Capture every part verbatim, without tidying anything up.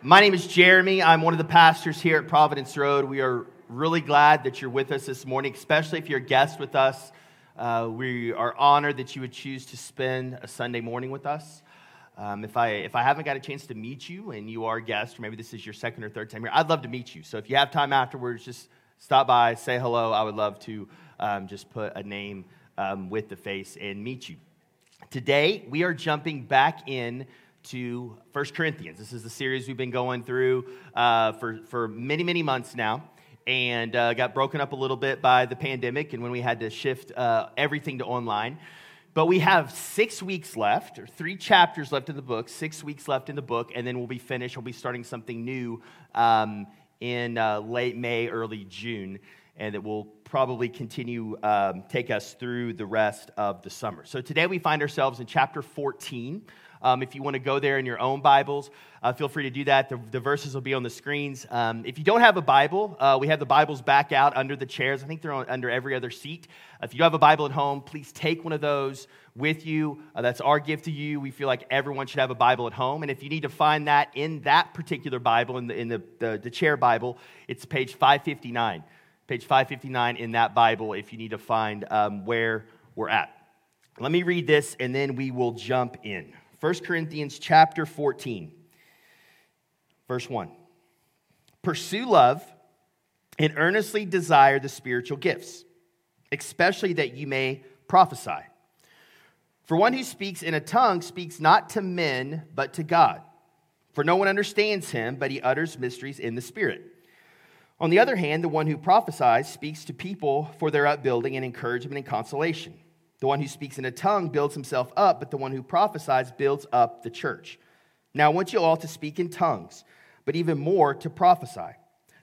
My name is Jeremy. I'm one of the pastors here at Providence Road. We are really glad that you're with us this morning, especially if you're a guest with us. Uh, we are honored that you would choose to spend a Sunday morning with us. Um, if I if I haven't got a chance to meet you and you are a guest, or maybe this is your second or third time here, I'd love to meet you. So if you have time afterwards, just stop by, say hello. I would love to um, just put a name um, with the face and meet you. Today, we are jumping back in to First Corinthians. This is the series we've been going through uh, for, for many, many months now, and uh, got broken up a little bit by the pandemic and when we had to shift uh, everything to online. But we have six weeks left, or three chapters left in the book, six weeks left in the book, and then we'll be finished. We'll be starting something new um, in uh, late May, early June, and it will probably continue, um, take us through the rest of the summer. So today we find ourselves in chapter fourteen. Um, if you want to go there in your own Bibles, uh, feel free to do that. The, the verses will be on the screens. Um, if you don't have a Bible, uh, we have the Bibles back out under the chairs. I think they're on, under every other seat. If you do have a Bible at home, please take one of those with you. Uh, that's our gift to you. We feel like everyone should have a Bible at home. And if you need to find that in that particular Bible, in the, in the, the, the chair Bible, it's page five fifty-nine. Page five fifty-nine in that Bible if you need to find um, where we're at. Let me read this, and then we will jump in. First Corinthians chapter fourteen, verse one. Pursue love and earnestly desire the spiritual gifts, especially that you may prophesy. For one who speaks in a tongue speaks not to men, but to God. For no one understands him, but he utters mysteries in the Spirit. On the other hand, the one who prophesies speaks to people for their upbuilding and encouragement and consolation. The one who speaks in a tongue builds himself up, but the one who prophesies builds up the church. Now I want you all to speak in tongues, but even more to prophesy.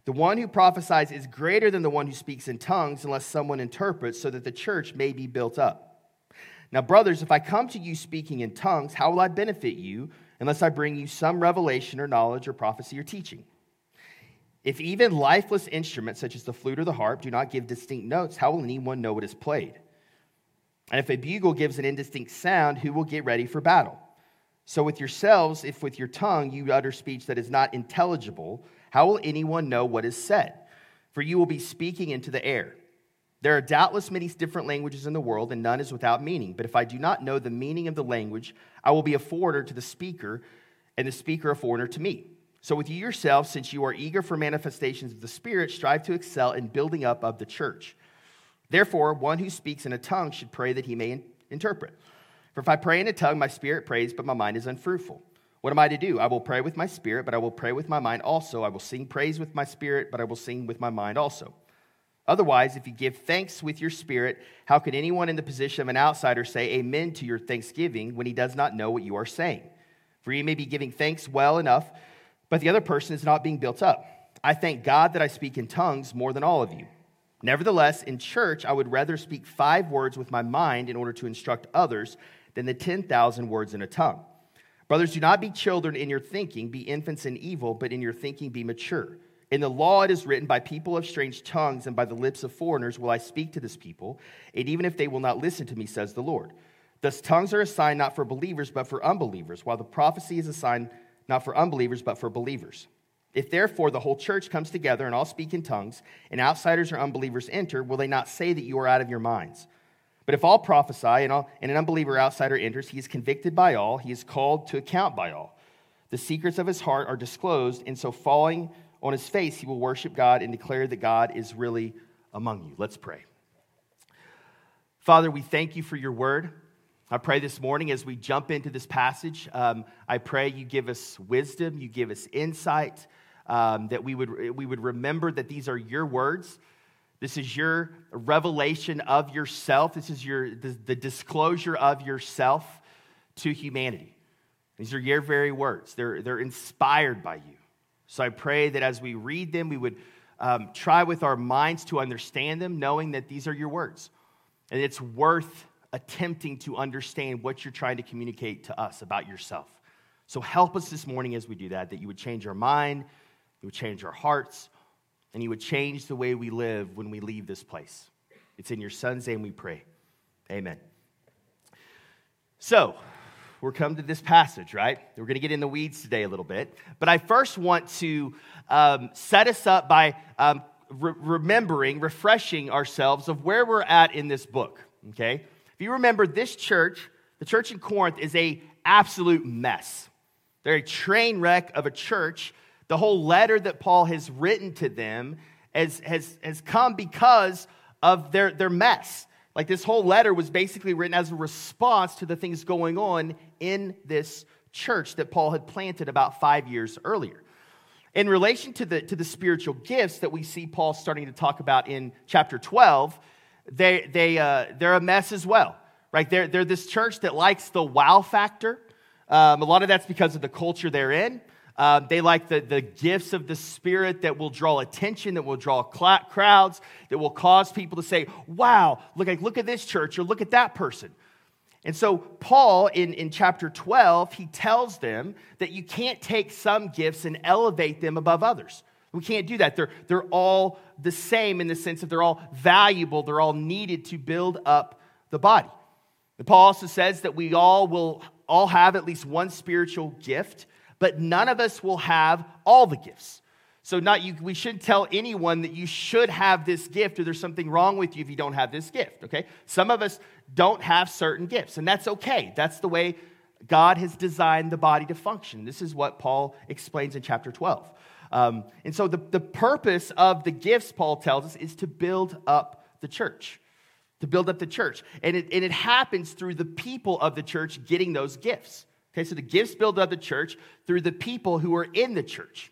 The one who prophesies is greater than the one who speaks in tongues, unless someone interprets, so that the church may be built up. Now, brothers, if I come to you speaking in tongues, how will I benefit you, unless I bring you some revelation or knowledge or prophecy or teaching? If even lifeless instruments, such as the flute or the harp, do not give distinct notes, how will anyone know what is played? And if a bugle gives an indistinct sound, who will get ready for battle? So with yourselves, if with your tongue you utter speech that is not intelligible, how will anyone know what is said? For you will be speaking into the air. There are doubtless many different languages in the world, and none is without meaning. But if I do not know the meaning of the language, I will be a foreigner to the speaker, and the speaker a foreigner to me. So with you yourselves, since you are eager for manifestations of the Spirit, strive to excel in building up of the church. Therefore, one who speaks in a tongue should pray that he may interpret. For if I pray in a tongue, my spirit prays, but my mind is unfruitful. What am I to do? I will pray with my spirit, but I will pray with my mind also. I will sing praise with my spirit, but I will sing with my mind also. Otherwise, if you give thanks with your spirit, how can anyone in the position of an outsider say amen to your thanksgiving when he does not know what you are saying? For he may be giving thanks well enough, but the other person is not being built up. I thank God that I speak in tongues more than all of you. Nevertheless, in church, I would rather speak five words with my mind in order to instruct others than the ten thousand words in a tongue. Brothers, do not be children in your thinking, be infants in evil, but in your thinking be mature. In the law it is written, by people of strange tongues and by the lips of foreigners will I speak to this people, and even if they will not listen to me, says the Lord. Thus tongues are a sign not for believers, but for unbelievers, while the prophecy is a sign not for unbelievers, but for believers. If therefore the whole church comes together and all speak in tongues, and outsiders or unbelievers enter, will they not say that you are out of your minds? But if all prophesy and, all, and an unbeliever outsider enters, he is convicted by all, he is called to account by all. The secrets of his heart are disclosed, and so falling on his face, he will worship God and declare that God is really among you. Let's pray. Father, we thank you for your word. I pray this morning as we jump into this passage, um, I pray you give us wisdom, you give us insight, Um, that we would we would remember that these are your words. This is your revelation of yourself. This is your the, the disclosure of yourself to humanity. These are your very words. They're they're inspired by you. So I pray that as we read them, we would um, try with our minds to understand them, knowing that these are your words, and it's worth attempting to understand what you're trying to communicate to us about yourself. So help us this morning as we do that. That you would change our mind. You would change our hearts, and you would change the way we live when we leave this place. It's in your son's name we pray. Amen. So, we're come to this passage, right? We're going to get in the weeds today a little bit. But I first want to um, set us up by um, re- remembering, refreshing ourselves of where we're at in this book, okay? If you remember, this church, the church in Corinth, is an absolute mess. They're a train wreck of a church. The whole letter that Paul has written to them has, has, has come because of their, their mess. Like, this whole letter was basically written as a response to the things going on in this church that Paul had planted about five years earlier. In relation to the, to the spiritual gifts that we see Paul starting to talk about in chapter twelve, they, they, uh, they're a mess as well, right? They're, they're this church that likes the wow factor. Um, a lot of that's because of the culture they're in. Um, they like the, the gifts of the Spirit that will draw attention, that will draw cl- crowds, that will cause people to say, wow, look, like, look at this church, or look at that person. And so Paul, in, in chapter twelve, he tells them that you can't take some gifts and elevate them above others. We can't do that. They're, they're all the same in the sense that they're all valuable. They're all needed to build up the body. And Paul also says that we all will all have at least one spiritual gift, but none of us will have all the gifts. So not you, we shouldn't tell anyone that you should have this gift or there's something wrong with you if you don't have this gift, okay? Some of us don't have certain gifts, and that's okay. That's the way God has designed the body to function. This is what Paul explains in chapter twelve. Um, and so the, the purpose of the gifts, Paul tells us, is to build up the church, to build up the church. And it, and it happens through the people of the church getting those gifts. Okay, so the gifts build up the church through the people who are in the church,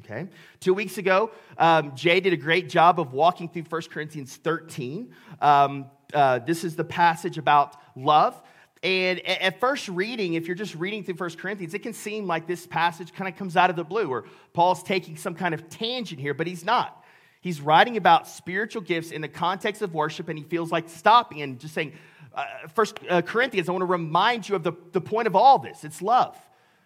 okay? Two weeks ago, um, Jay did a great job of walking through First Corinthians thirteen. Um, uh, this is the passage about love. And at first reading, if you're just reading through First Corinthians, it can seem like this passage kind of comes out of the blue, or Paul's taking some kind of tangent here, but he's not. He's writing about spiritual gifts in the context of worship, and he feels like stopping and just saying, Uh, First uh, Corinthians, I want to remind you of the, the point of all this. It's love.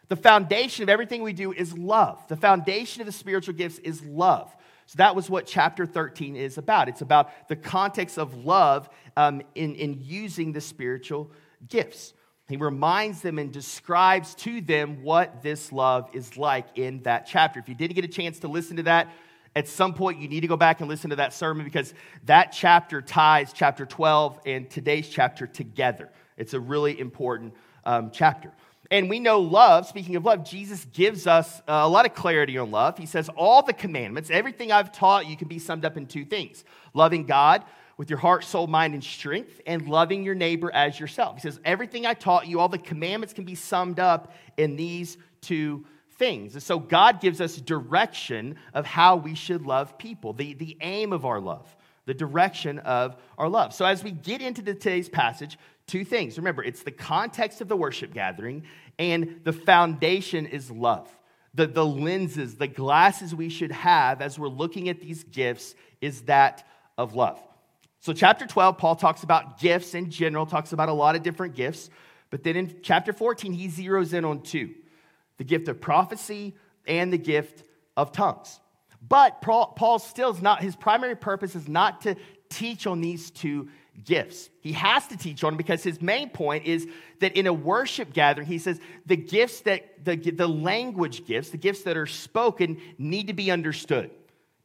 The foundation of everything we do is love. The foundation of the spiritual gifts is love. So that was what chapter thirteen is about. It's about the context of love um, in, in using the spiritual gifts. He reminds them and describes to them what this love is like in that chapter. If you didn't get a chance to listen to that, at some point, you need to go back and listen to that sermon because that chapter ties chapter twelve and today's chapter together. It's a really important um, chapter. And we know love, speaking of love, Jesus gives us a lot of clarity on love. He says all the commandments, everything I've taught you can be summed up in two things. Loving God with your heart, soul, mind, and strength, and loving your neighbor as yourself. He says everything I taught you, all the commandments can be summed up in these two things. And so God gives us direction of how we should love people, the, the aim of our love, the direction of our love. So as we get into the, today's passage, two things. Remember, it's the context of the worship gathering, and the foundation is love. The, the lenses, the glasses we should have as we're looking at these gifts is that of love. So chapter twelve, Paul talks about gifts in general, talks about a lot of different gifts, but then in chapter fourteen, he zeroes in on two: the gift of prophecy and the gift of tongues. But Paul still is not, his primary purpose is not to teach on these two gifts. He has to teach on them because his main point is that in a worship gathering, he says the gifts that, the, the language gifts, the gifts that are spoken need to be understood.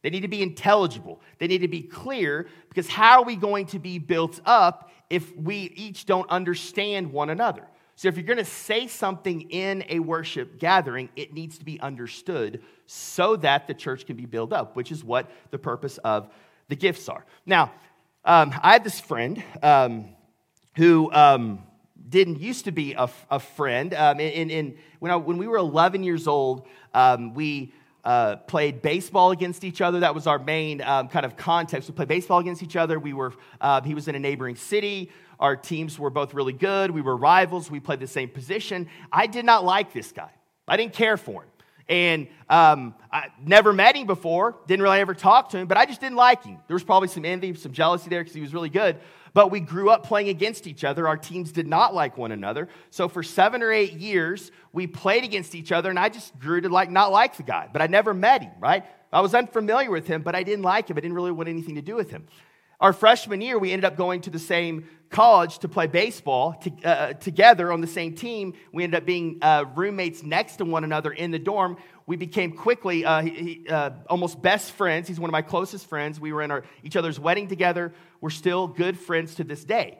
They need to be intelligible. They need to be clear because how are we going to be built up if we each don't understand one another? So if you're going to say something in a worship gathering, it needs to be understood so that the church can be built up, which is what the purpose of the gifts are. Now, um, I had this friend um, who um, didn't used to be a, a friend. Um, and, and when, I, when we were eleven years old, um, we uh, played baseball against each other. That was our main um, kind of context. We played baseball against each other. We were uh, he was in a neighboring city. Our teams were both really good. We were rivals. We played the same position. I did not like this guy. I didn't care for him. And um, I never met him before. Didn't really ever talk to him, but I just didn't like him. There was probably some envy, some jealousy there because he was really good. But we grew up playing against each other. Our teams did not like one another. So for seven or eight years, we played against each other, and I just grew to like not like the guy. But I never met him, right? I was unfamiliar with him, but I didn't like him. I didn't really want anything to do with him. Our freshman year, we ended up going to the same college to play baseball to, uh, together on the same team. We ended up being uh, roommates next to one another in the dorm. We became quickly uh, he, uh, almost best friends. He's one of my closest friends. We were in our, each other's wedding together. We're still good friends to this day.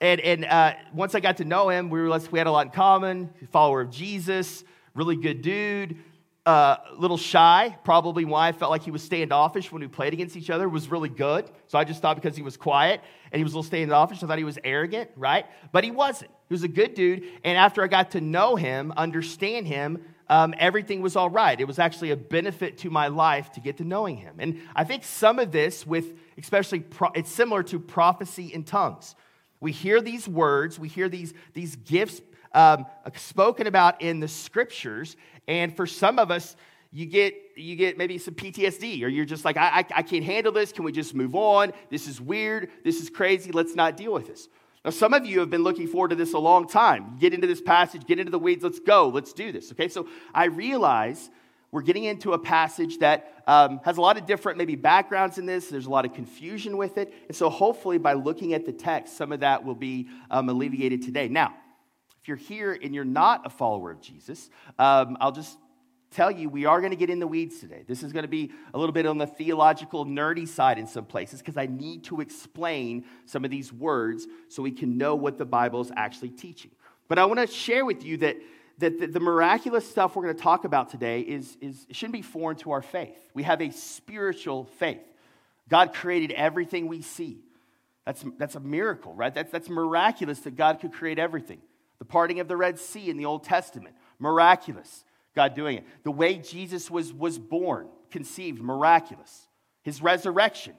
And, and uh, once I got to know him, we, were, we had a lot in common. Follower of Jesus, really good dude. A uh, little shy, probably why I felt like he was standoffish when we played against each other, was really good. So I just thought because he was quiet and he was a little standoffish, I thought he was arrogant, right? But he wasn't. He was a good dude. And after I got to know him, understand him, um, everything was all right. It was actually a benefit to my life to get to knowing him. And I think some of this with, especially, pro- it's similar to prophecy in tongues. We hear these words, we hear these, these gifts um, spoken about in the scriptures. And for some of us, you get you get maybe some P T S D, or you're just like, I, I, I can't handle this. Can we just move on? This is weird. This is crazy. Let's not deal with this. Now, some of you have been looking forward to this a long time. Get into this passage. Get into the weeds. Let's go. Let's do this. Okay, so I realize we're getting into a passage that um, has a lot of different maybe backgrounds in this. There's a lot of confusion with it. And so hopefully by looking at the text, some of that will be um, alleviated today. Now, if you're here and you're not a follower of Jesus, um, I'll just tell you, we are going to get in the weeds today. This is going to be a little bit on the theological nerdy side in some places because I need to explain some of these words so we can know what the Bible is actually teaching. But I want to share with you that, that the, the miraculous stuff we're going to talk about today is, is shouldn't be foreign to our faith. We have a spiritual faith. God created everything we see. That's, that's a miracle, right? That's, that's miraculous that God could create everything. The parting of the Red Sea in the Old Testament, miraculous, God doing it. The way Jesus was, was born, conceived, miraculous. His resurrection,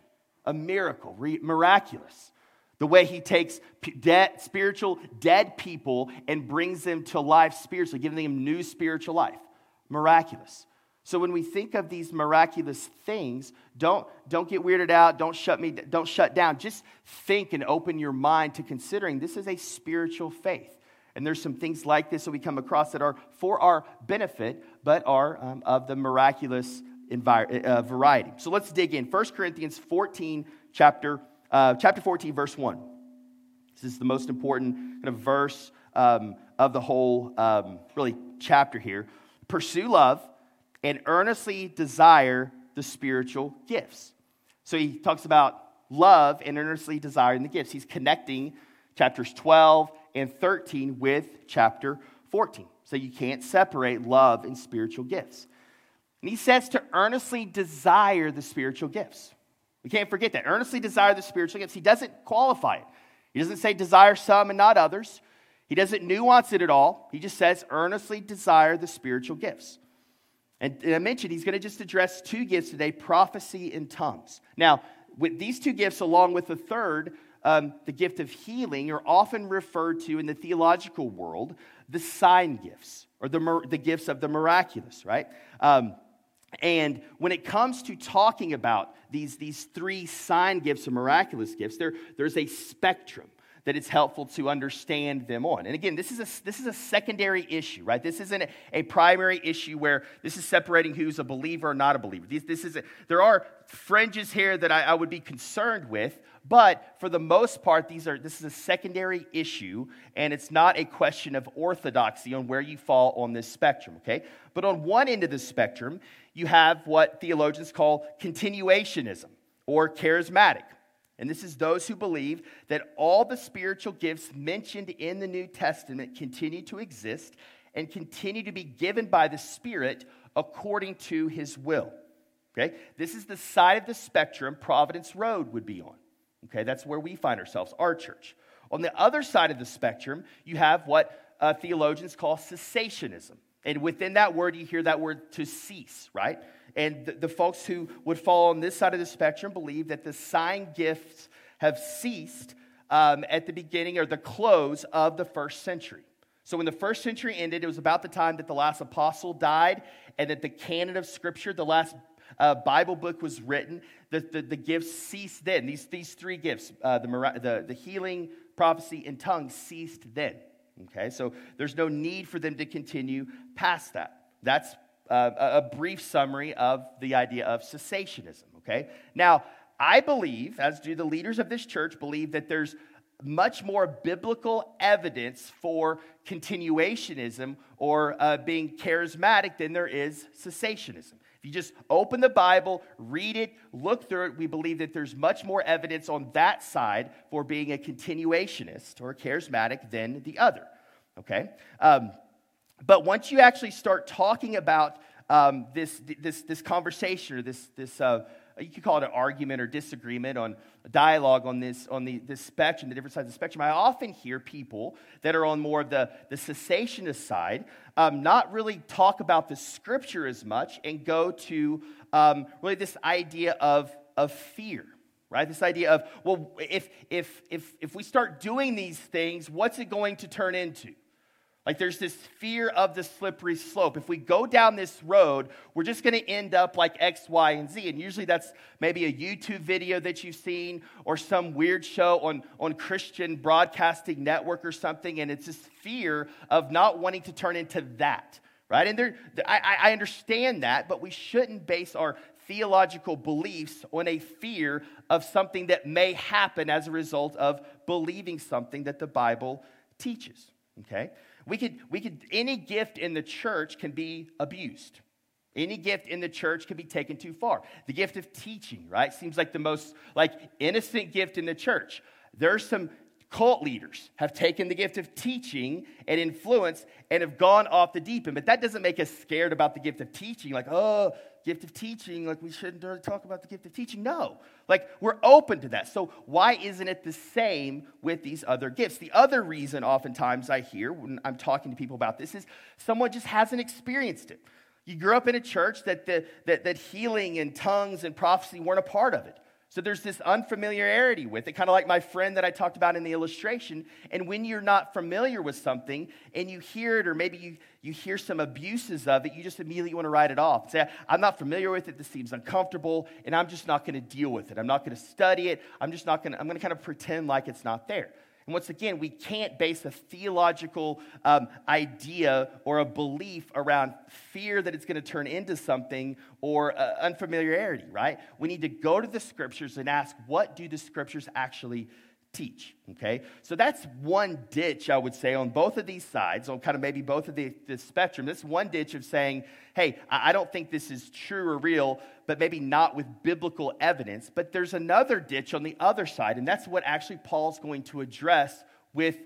a miracle, re- miraculous. The way he takes p- dead, spiritual dead people and brings them to life spiritually, giving them new spiritual life, miraculous. So when we think of these miraculous things, don't, don't get weirded out, don't shut me, don't shut down. Just think and open your mind to considering this is a spiritual faith. And there's some things like this that we come across that are for our benefit, but are um, of the miraculous envir- uh, variety. So let's dig in. First Corinthians fourteen, chapter uh, chapter fourteen, verse one. This is the most important kind of verse um, of the whole um, really chapter here. Pursue love and earnestly desire the spiritual gifts. So he talks about love and earnestly desiring the gifts. He's connecting chapters twelve and thirteen with chapter fourteen. So you can't separate love and spiritual gifts. And he says to earnestly desire the spiritual gifts. We can't forget that. Earnestly desire the spiritual gifts. He doesn't qualify it. He doesn't say desire some and not others. He doesn't nuance it at all. He just says earnestly desire the spiritual gifts. And, and I mentioned he's going to just address two gifts today, prophecy and tongues. Now, with these two gifts along with the third, Um, the gift of healing, are often referred to in the theological world, the sign gifts, or the the gifts of the miraculous, right? Um, and when it comes to talking about these, these three sign gifts or miraculous gifts, there, there's a spectrum that it's helpful to understand them on. And again, this is a, this is a secondary issue, right? This isn't a, a primary issue where this is separating who's a believer or not a believer. These, this is a, there are fringes here that I, I would be concerned with, but for the most part, these are this is a secondary issue, and it's not a question of orthodoxy on where you fall on this spectrum, okay? But on one end of the spectrum, you have what theologians call continuationism or charismatic. And this is those who believe that all the spiritual gifts mentioned in the New Testament continue to exist and continue to be given by the Spirit according to his will. Okay? This is the side of the spectrum Providence Road would be on. Okay? That's where we find ourselves, our church. On the other side of the spectrum, you have what uh, theologians call cessationism. And within that word, you hear that word to cease, right? And the, the folks who would fall on this side of the spectrum believe that the sign gifts have ceased um, at the beginning or the close of the first century. So when the first century ended, it was about the time that the last apostle died and that the canon of Scripture, the last uh, Bible book was written, the, the, the gifts ceased then. These, these three gifts, uh, the, the, the healing, prophecy, and tongues ceased then. Okay, so there's no need for them to continue past that. That's uh, a brief summary of the idea of cessationism, okay? Now, I believe, as do the leaders of this church, believe that there's much more biblical evidence for continuationism or uh, being charismatic than there is cessationism. If you just open the Bible, read it, look through it, we believe that there's much more evidence on that side for being a continuationist or charismatic than the other, okay? Um, but once you actually start talking about um, this, this, this conversation or this, this uh, you could call it an argument or disagreement on a dialogue on this, on the, this spectrum, the different sides of the spectrum, I often hear people that are on more of the, the cessationist side um, not really talk about the scripture as much and go to um, really this idea of, of fear, right? This idea of, well, if, if, if, if we start doing these things, what's it going to turn into? Like there's this fear of the slippery slope. If we go down this road, we're just going to end up like X, Y, and Z. And usually that's maybe a YouTube video that you've seen or some weird show on, on Christian Broadcasting Network or something. And it's this fear of not wanting to turn into that, right? And there, I, I understand that, but we shouldn't base our theological beliefs on a fear of something that may happen as a result of believing something that the Bible teaches, okay? We could, we could, any gift in the church can be abused. Any gift in the church can be taken too far. The gift of teaching, right? Seems like the most, like, innocent gift in the church. There's some cult leaders have taken the gift of teaching and influence and have gone off the deep end. But that doesn't make us scared about the gift of teaching. Like, oh, gift of teaching, like we shouldn't really talk about the gift of teaching. No, like we're open to that. So why isn't it the same with these other gifts? The other reason oftentimes I hear when I'm talking to people about this is someone just hasn't experienced it. You grew up in a church that the, that, that healing and tongues and prophecy weren't a part of it. So there's this unfamiliarity with it, kind of like my friend that I talked about in the illustration. And when you're not familiar with something and you hear it, or maybe you, you hear some abuses of it, you just immediately want to write it off. Say, I'm not familiar with it, this seems uncomfortable, and I'm just not going to deal with it. I'm not going to study it. I'm just not going to, I'm going to kind of pretend like it's not there. And once again, we can't base a theological um, idea or a belief around fear that it's going to turn into something or uh, unfamiliarity, right? We need to go to the scriptures and ask, what do the scriptures actually teach, okay? So that's one ditch, I would say, on both of these sides, on kind of maybe both of the, the spectrum. That's one ditch of saying, hey, I don't think this is true or real, but maybe not with biblical evidence. But there's another ditch on the other side, and that's what actually Paul's going to address with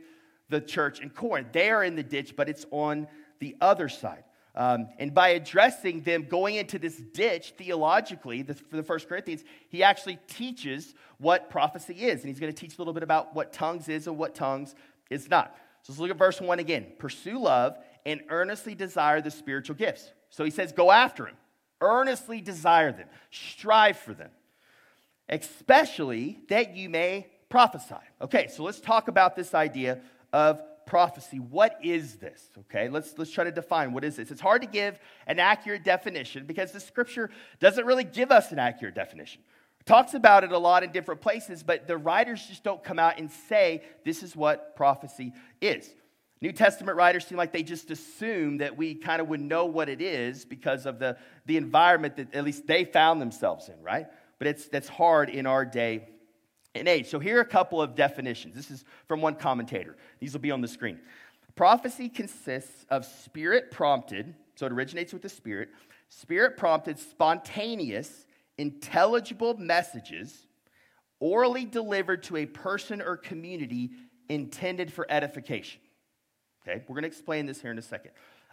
the church in Corinth. They are in the ditch, but it's on the other side. Um, and by addressing them going into this ditch theologically, the, for the First Corinthians, he actually teaches what prophecy is. And he's going to teach a little bit about what tongues is and what tongues is not. So let's look at verse one again. Pursue love and earnestly desire the spiritual gifts. So he says, go after them. Earnestly desire them. Strive for them. Especially that you may prophesy. Okay, so let's talk about this idea of prophecy. What is this? Okay, let's let's try to define what is this. It's hard to give an accurate definition because the scripture doesn't really give us an accurate definition. It talks about it a lot in different places, but the writers just don't come out and say this is what prophecy is. New Testament writers seem like they just assume that we kind of would know what it is because of the, the environment that at least they found themselves in, right? But it's that's hard in our day and age. So here are a couple of definitions. This is from one commentator. These will be on the screen. Prophecy consists of spirit-prompted, so it originates with the spirit, spirit-prompted, spontaneous, intelligible messages orally delivered to a person or community intended for edification. Okay, we're going to explain this here in a second.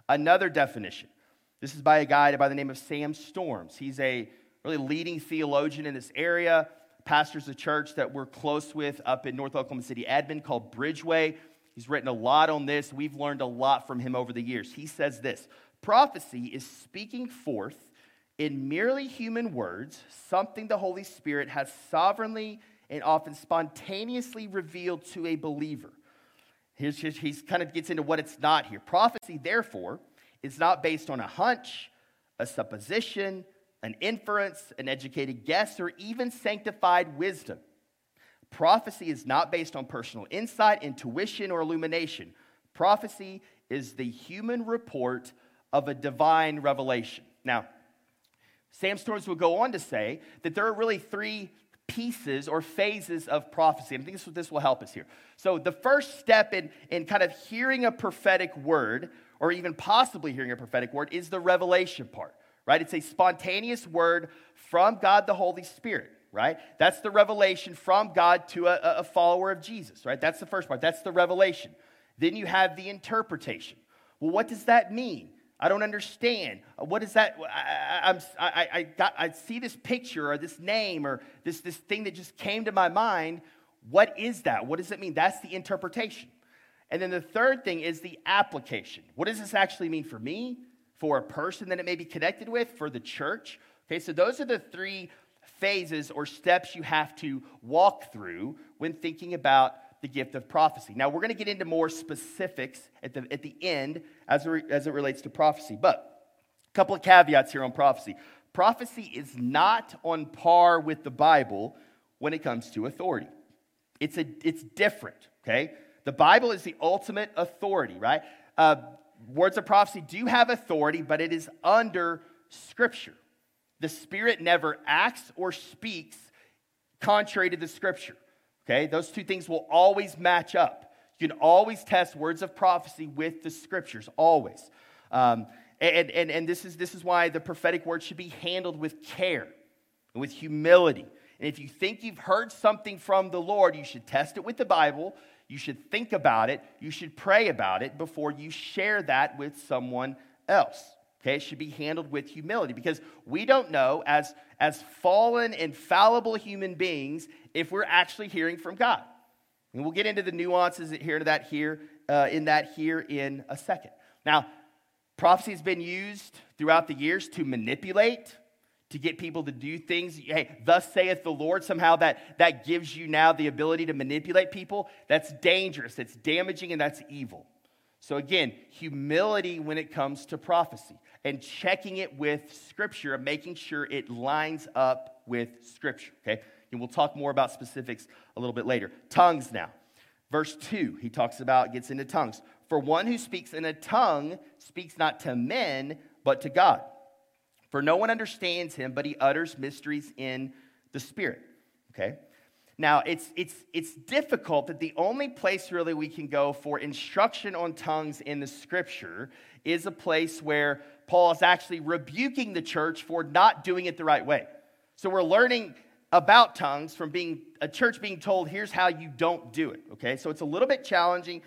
Another definition. This is by a guy by the name of Sam Storms. He's a really leading theologian in this area. Pastors of church that we're close with up in North Oklahoma City, Edmond, called Bridgeway. He's written a lot on this. We've learned a lot from him over the years. He says this, prophecy is speaking forth in merely human words something the Holy Spirit has sovereignly and often spontaneously revealed to a believer. Here's, here's, he's kind of gets into what it's not here. Prophecy, therefore, is not based on a hunch, a supposition, an inference, an educated guess, or even sanctified wisdom. Prophecy is not based on personal insight, intuition, or illumination. Prophecy is the human report of a divine revelation. Now, Sam Storms will go on to say that there are really three pieces or phases of prophecy. I think this, this will help us here. So the first step in, in kind of hearing a prophetic word, or even possibly hearing a prophetic word, is the revelation part, right? It's a spontaneous word from God the Holy Spirit, right? That's the revelation from God to a, a follower of Jesus, right? That's the first part. That's the revelation. Then you have the interpretation. Well, what does that mean? I don't understand. What is that? I, I'm, I, I, got, I see this picture or this name or this, this thing that just came to my mind. What is that? What does it mean? That's the interpretation. And then the third thing is the application. What does this actually mean for me, for a person that it may be connected with, for the church? Okay, so those are the three phases or steps you have to walk through when thinking about the gift of prophecy. Now, we're going to get into more specifics at the, at the end as, re, as it relates to prophecy. But a couple of caveats here on prophecy. Prophecy is not on par with the Bible when it comes to authority. It's, a, it's different, okay? The Bible is the ultimate authority, right? Uh, words of prophecy do have authority, but it is under Scripture. The Spirit never acts or speaks contrary to the Scripture. Okay, those two things will always match up. You can always test words of prophecy with the Scriptures, always. Um, and and, and this, is, this is why the prophetic word should be handled with care and with humility. And if you think you've heard something from the Lord, you should test it with the Bible. You should think about it. You should pray about it before you share that with someone else. Okay, it should be handled with humility because we don't know as, as fallen and fallible human beings if we're actually hearing from God. And we'll get into the nuances here to that here uh, in that here in a second. Now, prophecy has been used throughout the years to manipulate, to get people to do things. Hey, thus saith the Lord. Somehow that, that gives you now the ability to manipulate people. That's dangerous, that's damaging, and that's evil. So again, humility when it comes to prophecy and checking it with Scripture and making sure it lines up with Scripture, okay? And we'll talk more about specifics a little bit later. Tongues now. Verse two, he talks about, gets into tongues. For one who speaks in a tongue speaks not to men, but to God. For no one understands him, but he utters mysteries in the Spirit, okay? Now, it's it's it's difficult that the only place really we can go for instruction on tongues in the Scripture is a place where Paul is actually rebuking the church for not doing it the right way. So we're learning about tongues from being a church being told, here's how you don't do it, okay? So it's a little bit challenging,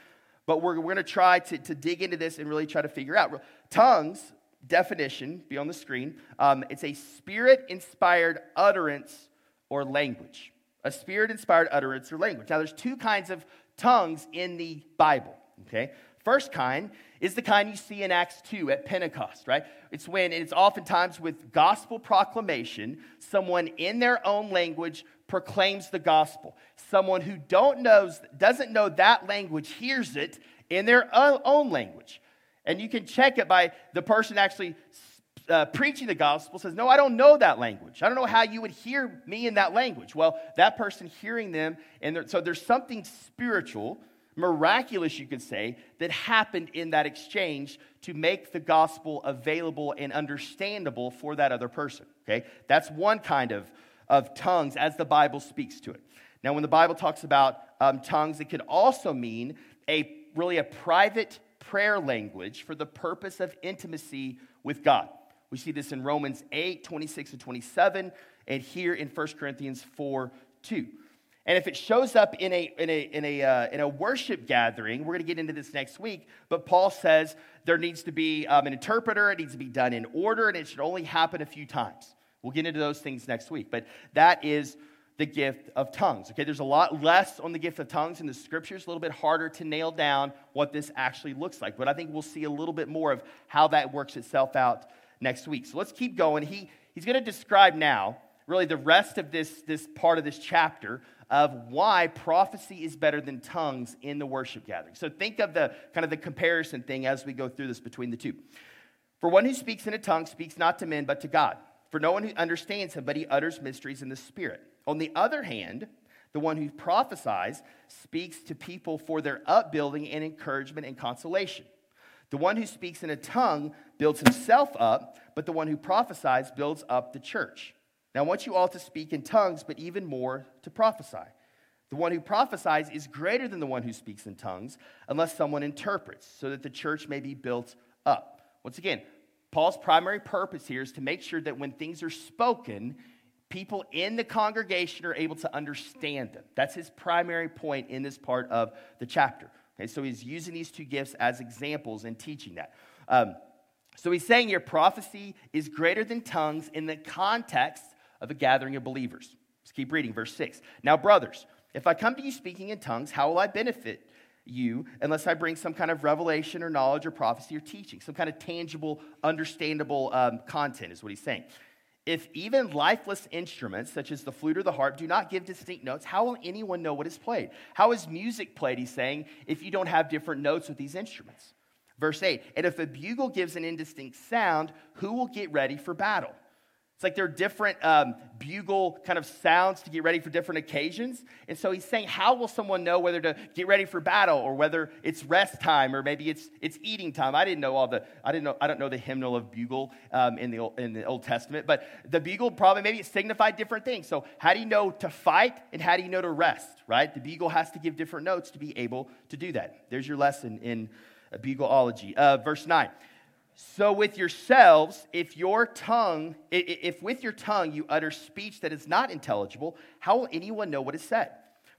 but we're, we're going to try to, to dig into this and really try to figure out. Tongues, definition, be on the screen, um, it's a Spirit-inspired utterance or language. A Spirit-inspired utterance or language. Now, there's two kinds of tongues in the Bible, okay? First kind is the kind you see in Acts two at Pentecost, right? It's when, and it's oftentimes with gospel proclamation, someone in their own language proclaims the gospel. Someone who don't knows, doesn't know that language hears it in their own language. And you can check it by the person actually Uh, preaching the gospel says, no, I don't know that language. I don't know how you would hear me in that language. Well, that person hearing them, and so there's something spiritual, miraculous, you could say, that happened in that exchange to make the gospel available and understandable for that other person, okay? That's one kind of, of tongues as the Bible speaks to it. Now, when the Bible talks about um, tongues, it could also mean a really a private prayer language for the purpose of intimacy with God. We see this in Romans eight, twenty-six and twenty-seven, and here in First Corinthians four, two. And if it shows up in a, in a, in a, uh, in a worship gathering, we're going to get into this next week, but Paul says there needs to be um, an interpreter, it needs to be done in order, and it should only happen a few times. We'll get into those things next week, but that is the gift of tongues. Okay, there's a lot less on the gift of tongues in the Scriptures, a little bit harder to nail down what this actually looks like, but I think we'll see a little bit more of how that works itself out next week. So let's keep going. He he's going to describe now really the rest of this, this part of this chapter of why prophecy is better than tongues in the worship gathering. So think of the kind of the comparison thing as we go through this between the two. For one who speaks in a tongue speaks not to men but to God. For no one who understands him, but he utters mysteries in the Spirit. On the other hand, the one who prophesies speaks to people for their upbuilding and encouragement and consolation. The one who speaks in a tongue builds himself up, but the one who prophesies builds up the church. Now I want you all to speak in tongues, but even more to prophesy. The one who prophesies is greater than the one who speaks in tongues, unless someone interprets, so that the church may be built up. Once again, Paul's primary purpose here is to make sure that when things are spoken, people in the congregation are able to understand them. That's his primary point in this part of the chapter. Okay, so he's using these two gifts as examples in teaching that. Um, so he's saying here, prophecy is greater than tongues in the context of a gathering of believers. Let's keep reading, verse six. Now, brothers, if I come to you speaking in tongues, how will I benefit you unless I bring some kind of revelation or knowledge or prophecy or teaching? Some kind of tangible, understandable um, content is what he's saying. If even lifeless instruments, such as the flute or the harp, do not give distinct notes, how will anyone know what is played? How is music played, he's saying, if you don't have different notes with these instruments? Verse eight, and if a bugle gives an indistinct sound, who will get ready for battle? It's like there are different um, bugle kind of sounds to get ready for different occasions. And so he's saying, how will someone know whether to get ready for battle or whether it's rest time or maybe it's it's eating time? I didn't know all the I didn't know I don't know the hymnal of bugle um, in the in the Old Testament, but the bugle probably maybe it signified different things. So how do you know to fight and how do you know to rest? Right, the bugle has to give different notes to be able to do that. There's your lesson in bugleology. Uh, verse nine. So with yourselves, if your tongue, if with your tongue you utter speech that is not intelligible, how will anyone know what is said?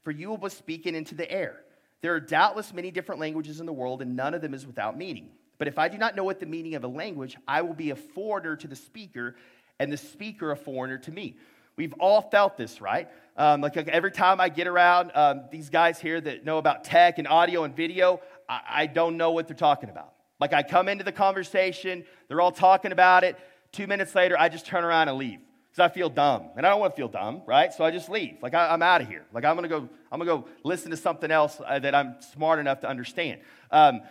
For you will be speaking into the air. There are doubtless many different languages in the world, and none of them is without meaning. But if I do not know what the meaning of a language, I will be a foreigner to the speaker, and the speaker a foreigner to me. We've all felt this, right? Um, like, like every time I get around um, these guys here that know about tech and audio and video, I, I don't know what they're talking about. Like I come into the conversation, they're all talking about it. Two minutes later, I just turn around and leave because I feel dumb, and I don't want to feel dumb, right? So I just leave. Like I, I'm out of here. Like I'm gonna go. I'm gonna go listen to something else that I'm smart enough to understand. Um,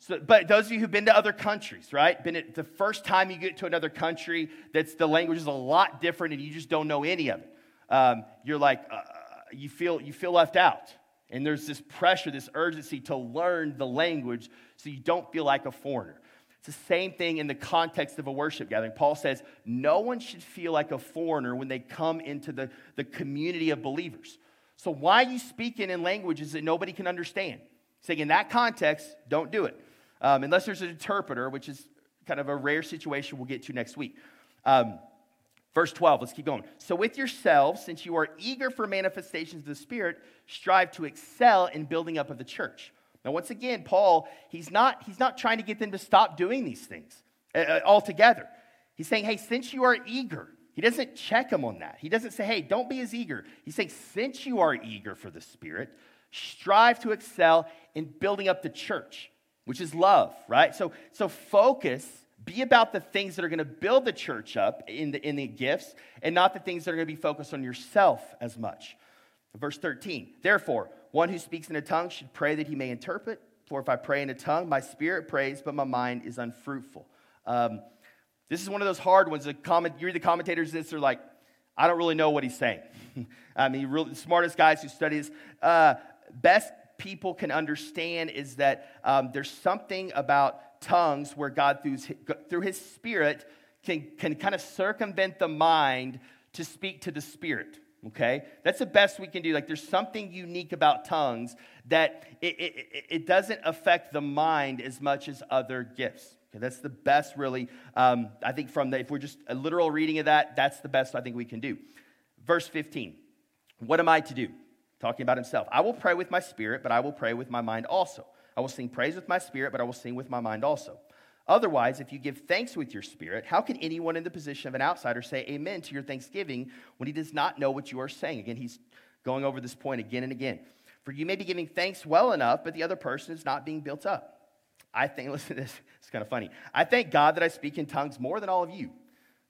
so, but those of you who've been to other countries, right? Been at, the first time you get to another country, that's the language is a lot different, and you just don't know any of it. Um, you're like, uh, you feel you feel left out. And there's this pressure, this urgency to learn the language so you don't feel like a foreigner. It's the same thing in the context of a worship gathering. Paul says, no one should feel like a foreigner when they come into the, the community of believers. So why are you speaking in languages that nobody can understand? Saying in that context, don't do it. Um, unless there's an interpreter, which is kind of a rare situation we'll get to next week. Um, Verse twelve, let's keep going. So with yourselves, since you are eager for manifestations of the Spirit, strive to excel in building up of the church. Now, once again, Paul, he's not, he's not trying to get them to stop doing these things altogether. He's saying, hey, since you are eager, he doesn't check them on that. He doesn't say, hey, don't be as eager. He's saying, since you are eager for the Spirit, strive to excel in building up the church, which is love, right? So, so focus. Be about the things that are going to build the church up in the, in the gifts and not the things that are going to be focused on yourself as much. Verse thirteen, therefore, one who speaks in a tongue should pray that he may interpret. For if I pray in a tongue, my spirit prays, but my mind is unfruitful. Um, this is one of those hard ones. The comment, you read the commentators, this are like, I don't really know what he's saying. I mean, really, the smartest guys who study this, uh, best people can understand is that um, there's something about tongues where God through his, through his spirit can, can kind of circumvent the mind to speak to the spirit, okay? That's the best we can do. Like there's something unique about tongues that it, it, it doesn't affect the mind as much as other gifts. Okay, that's the best really, um, I think from the, if we're just a literal reading of that, that's the best I think we can do. Verse fifteen, what am I to do? Talking about himself. I will pray with my spirit, but I will pray with my mind also. I will sing praise with my spirit, but I will sing with my mind also. Otherwise, if you give thanks with your spirit, how can anyone in the position of an outsider say amen to your thanksgiving when he does not know what you are saying? Again, he's going over this point again and again. For you may be giving thanks well enough, but the other person is not being built up. I think, listen to this, it's kind of funny. I thank God that I speak in tongues more than all of you.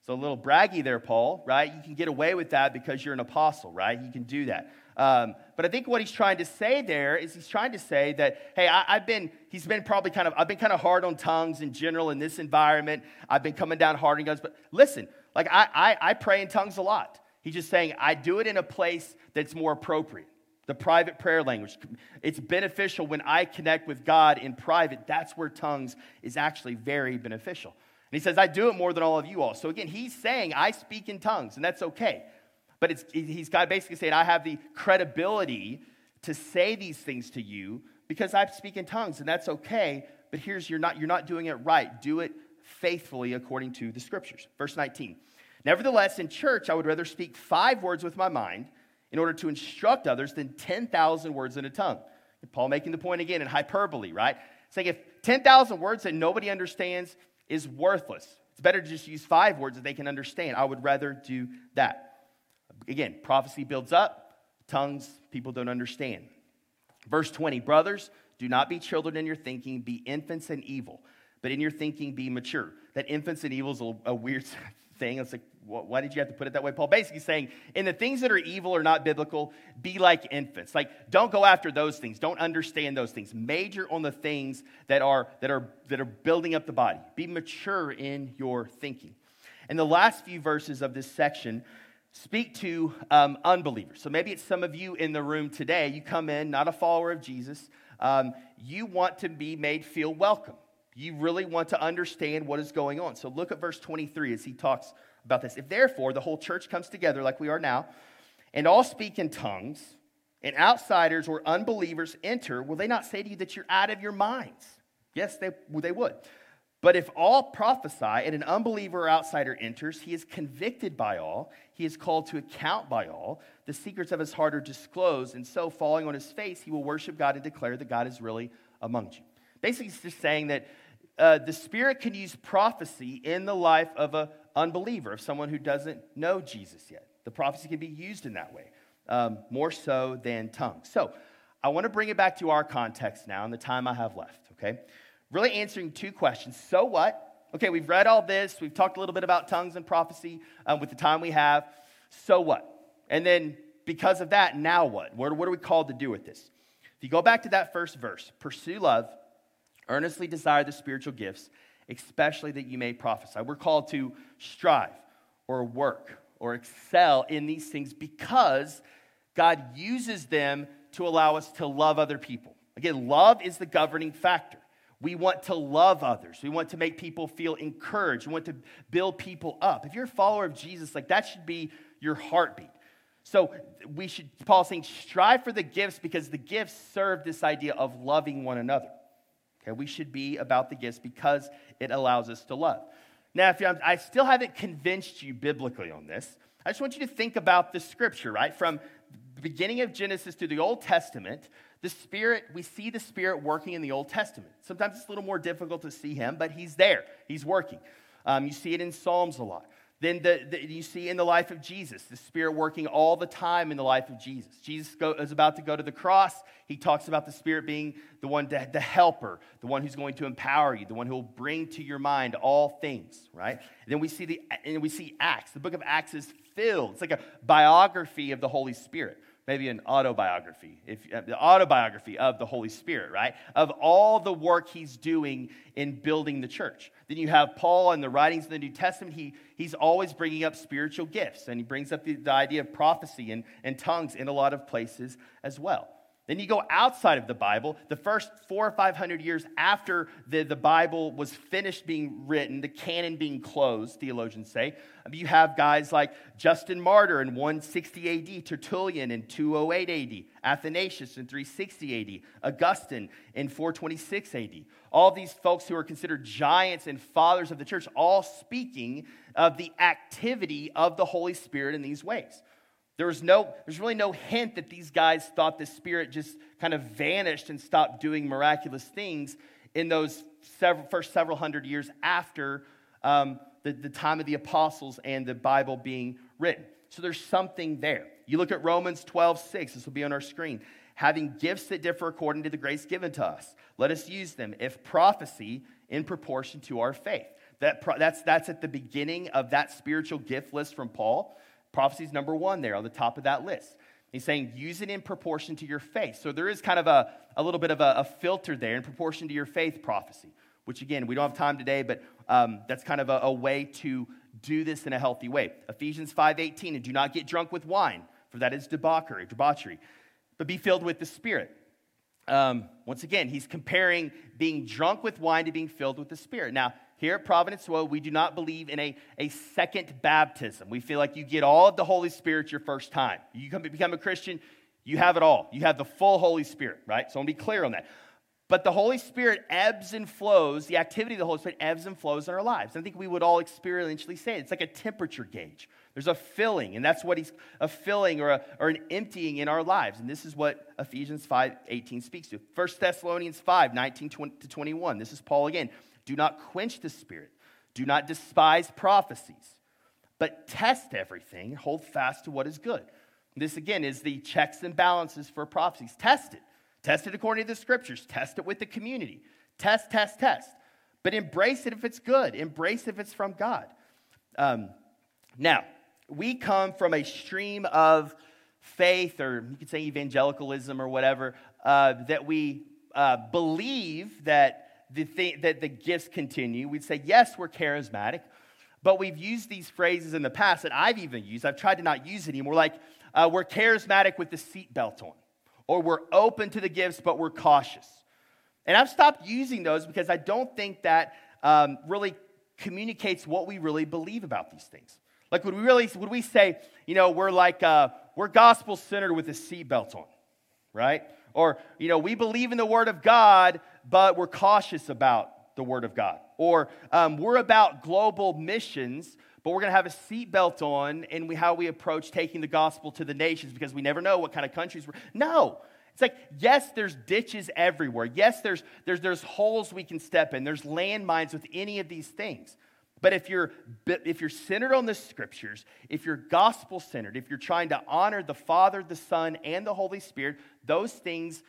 So a little braggy there, Paul, right? You can get away with that because you're an apostle, right? You can do that. Um, but I think what he's trying to say there is he's trying to say that, hey, I, I've been, he's been probably kind of, I've been kind of hard on tongues in general in this environment. I've been coming down hard on guns. But listen, like I, I, I pray in tongues a lot. He's just saying I do it in a place that's more appropriate. The private prayer language. It's beneficial when I connect with God in private. That's where tongues is actually very beneficial. And he says, I do it more than all of you all. So again, he's saying, I speak in tongues, and that's okay. But it's, he's basically saying, I have the credibility to say these things to you because I speak in tongues, and that's okay. But here's, you're not, you're not doing it right. Do it faithfully according to the scriptures. Verse nineteen, nevertheless, in church, I would rather speak five words with my mind in order to instruct others than ten thousand words in a tongue. And Paul making the point again in hyperbole, right? Saying if ten thousand words that nobody understands is worthless, it's better to just use five words that they can understand. I would rather do that. Again, prophecy builds up, tongues, people don't understand. Verse twenty, brothers, do not be children in your thinking, be infants in evil, but in your thinking be mature. That infants in evil is a, a weird thing. It's like, why did you have to put it that way? Paul basically saying, in the things that are evil or not biblical, be like infants. Like, don't go after those things. Don't understand those things. Major on the things that are, that are, that are building up the body. Be mature in your thinking. And the last few verses of this section speak to um, unbelievers. So maybe it's some of you in the room today. You come in, not a follower of Jesus. Um, you want to be made feel welcome. You really want to understand what is going on. So look at verse twenty-three as he talks about this. If therefore the whole church comes together like we are now, and all speak in tongues, and outsiders or unbelievers enter, will they not say to you that you're out of your minds? Yes, they, they would. But if all prophesy and an unbeliever or outsider enters, he is convicted by all. He is called to account by all. The secrets of his heart are disclosed, and so falling on his face, he will worship God and declare that God is really among you. Basically, it's just saying that uh, the Spirit can use prophecy in the life of an unbeliever, of someone who doesn't know Jesus yet. The prophecy can be used in that way, um, more so than tongues. So I want to bring it back to our context now in the time I have left, okay? Really answering two questions. So what? Okay, we've read all this. We've talked a little bit about tongues and prophecy um, with the time we have. So what? And then because of that, now what? What, what are we called to do with this? If you go back to that first verse, pursue love, earnestly desire the spiritual gifts, especially that you may prophesy. We're called to strive or work or excel in these things because God uses them to allow us to love other people. Again, love is the governing factor. We want to love others. We want to make people feel encouraged. We want to build people up. If you're a follower of Jesus, like that should be your heartbeat. So we should, Paul's saying, strive for the gifts because the gifts serve this idea of loving one another. Okay, we should be about the gifts because it allows us to love. Now, if you're, I still haven't convinced you biblically on this. I just want you to think about the scripture, right? From the beginning of Genesis to the Old Testament, the Spirit, we see the Spirit working in the Old Testament. Sometimes it's a little more difficult to see him, but he's there. He's working. Um, you see it in Psalms a lot. Then the, the, you see in the life of Jesus, the Spirit working all the time in the life of Jesus. Jesus go, is about to go to the cross. He talks about the Spirit being the one, to, the helper, the one who's going to empower you, the one who will bring to your mind all things, right? And then we see the, and we see Acts. The book of Acts is filled. It's like a biography of the Holy Spirit. Maybe an autobiography, if uh, the autobiography of the Holy Spirit, right? Of all the work he's doing in building the church. Then you have Paul and the writings of the New Testament. He, he's always bringing up spiritual gifts, and he brings up the, the idea of prophecy and, and tongues in a lot of places as well. Then you go outside of the Bible. The first four or five hundred years after the, the Bible was finished being written, the canon being closed, theologians say, you have guys like Justin Martyr in one sixty A D, Tertullian in two oh eight A D, Athanasius in three sixty A D, Augustine in four twenty-six A D. All these folks who are considered giants and fathers of the church, all speaking of the activity of the Holy Spirit in these ways. There was no, there's really no hint that these guys thought the Spirit just kind of vanished and stopped doing miraculous things in those several, first several hundred years after um, the, the time of the apostles and the Bible being written. So there's something there. You look at Romans twelve six. This will be on our screen. Having gifts that differ according to the grace given to us, let us use them. If prophecy, in proportion to our faith. That pro, that's that's at the beginning of that spiritual gift list from Paul. Prophecy is number one there on the top of that list. He's saying use it in proportion to your faith. So there is kind of a, a little bit of a, a filter there in proportion to your faith prophecy, which again, we don't have time today, but um, that's kind of a, a way to do this in a healthy way. Ephesians five eighteen, and do not get drunk with wine, for that is debauchery, debauchery, but be filled with the Spirit. Um, once again, he's comparing being drunk with wine to being filled with the Spirit. Now, here at Providence Road, we do not believe in a, a second baptism. We feel like you get all of the Holy Spirit your first time. You come, become a Christian, you have it all. You have the full Holy Spirit, right? So I want to be clear on that. But the Holy Spirit ebbs and flows. The activity of the Holy Spirit ebbs and flows in our lives. I think we would all experientially say it. It's like a temperature gauge. There's a filling, and that's what he's, a filling or, a, or an emptying in our lives. And this is what Ephesians five eighteen speaks to. First Thessalonians five nineteen to twenty-one. This is Paul again. Do not quench the Spirit. Do not despise prophecies, but test everything and hold fast to what is good. And this again is the checks and balances for prophecies. Test it. Test it according to the Scriptures. Test it with the community. Test, test, test. But embrace it if it's good. Embrace it if it's from God. Um, now, we come from a stream of faith, or you could say evangelicalism or whatever, uh, that we uh, believe that the th- that the gifts continue. We'd say, yes, we're charismatic, but we've used these phrases in the past that I've even used. I've tried to not use it anymore. Like, uh, we're charismatic with the seatbelt on. Or we're open to the gifts, but we're cautious. And I've stopped using those because I don't think that um, really communicates what we really believe about these things. Like, would we really, would we say, you know, we're like, uh, we're gospel-centered with a seatbelt on, right? Or, you know, we believe in the Word of God, but we're cautious about the Word of God. Or um, we're about global missions, but we're going to have a seatbelt on in how we approach taking the gospel to the nations because we never know what kind of countries we're... No. It's like, yes, there's ditches everywhere. Yes, there's, there's, there's holes we can step in. There's landmines with any of these things. But if you're, if you're centered on the Scriptures, if you're gospel-centered, if you're trying to honor the Father, the Son, and the Holy Spirit, those things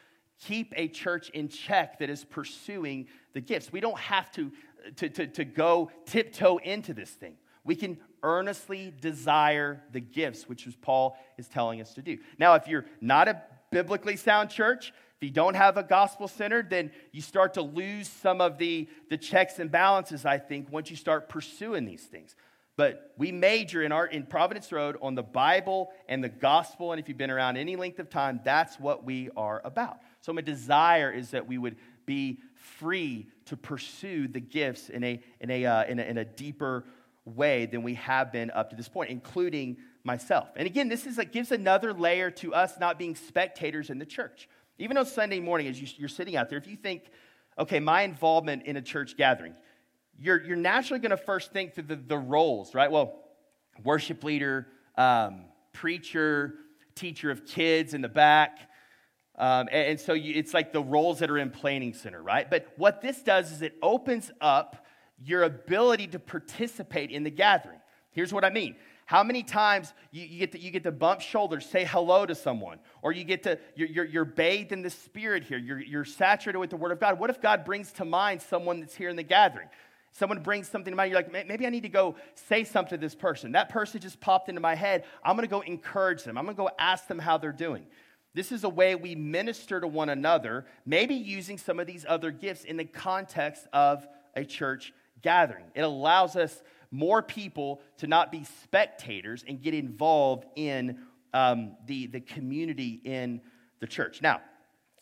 keep a church in check that is pursuing the gifts. We don't have to, to, to, to go tiptoe into this thing. We can earnestly desire the gifts, which is Paul is telling us to do. Now, if you're not a biblically sound church, if you don't have a gospel-centered, then you start to lose some of the, the checks and balances, I think, once you start pursuing these things. But we major in, our, in Providence Road on the Bible and the gospel, and if you've been around any length of time, that's what we are about. So my desire is that we would be free to pursue the gifts in a, in a, uh, in a, in a deeper way than we have been up to this point, including myself. And again, this is like gives another layer to us not being spectators in the church. Even on Sunday morning, as you, you're sitting out there, if you think, okay, my involvement in a church gathering, you're you're naturally going to first think through the, the roles, right? Well, worship leader, um, preacher, teacher of kids in the back. Um, and, and so you, it's like the roles that are in Planning Center, right? But what this does is it opens up your ability to participate in the gathering. Here's what I mean. How many times you, you, get to, you get to bump shoulders, say hello to someone, or you get to, you're, you're, you're bathed in the Spirit here. You're, you're saturated with the Word of God. What if God brings to mind someone that's here in the gathering? Someone brings something to mind. You're like, maybe I need to go say something to this person. That person just popped into my head. I'm going to go encourage them. I'm going to go ask them how they're doing. This is a way we minister to one another, maybe using some of these other gifts in the context of a church gathering. It allows us, more people, to not be spectators and get involved in um, the, the community in the church. Now,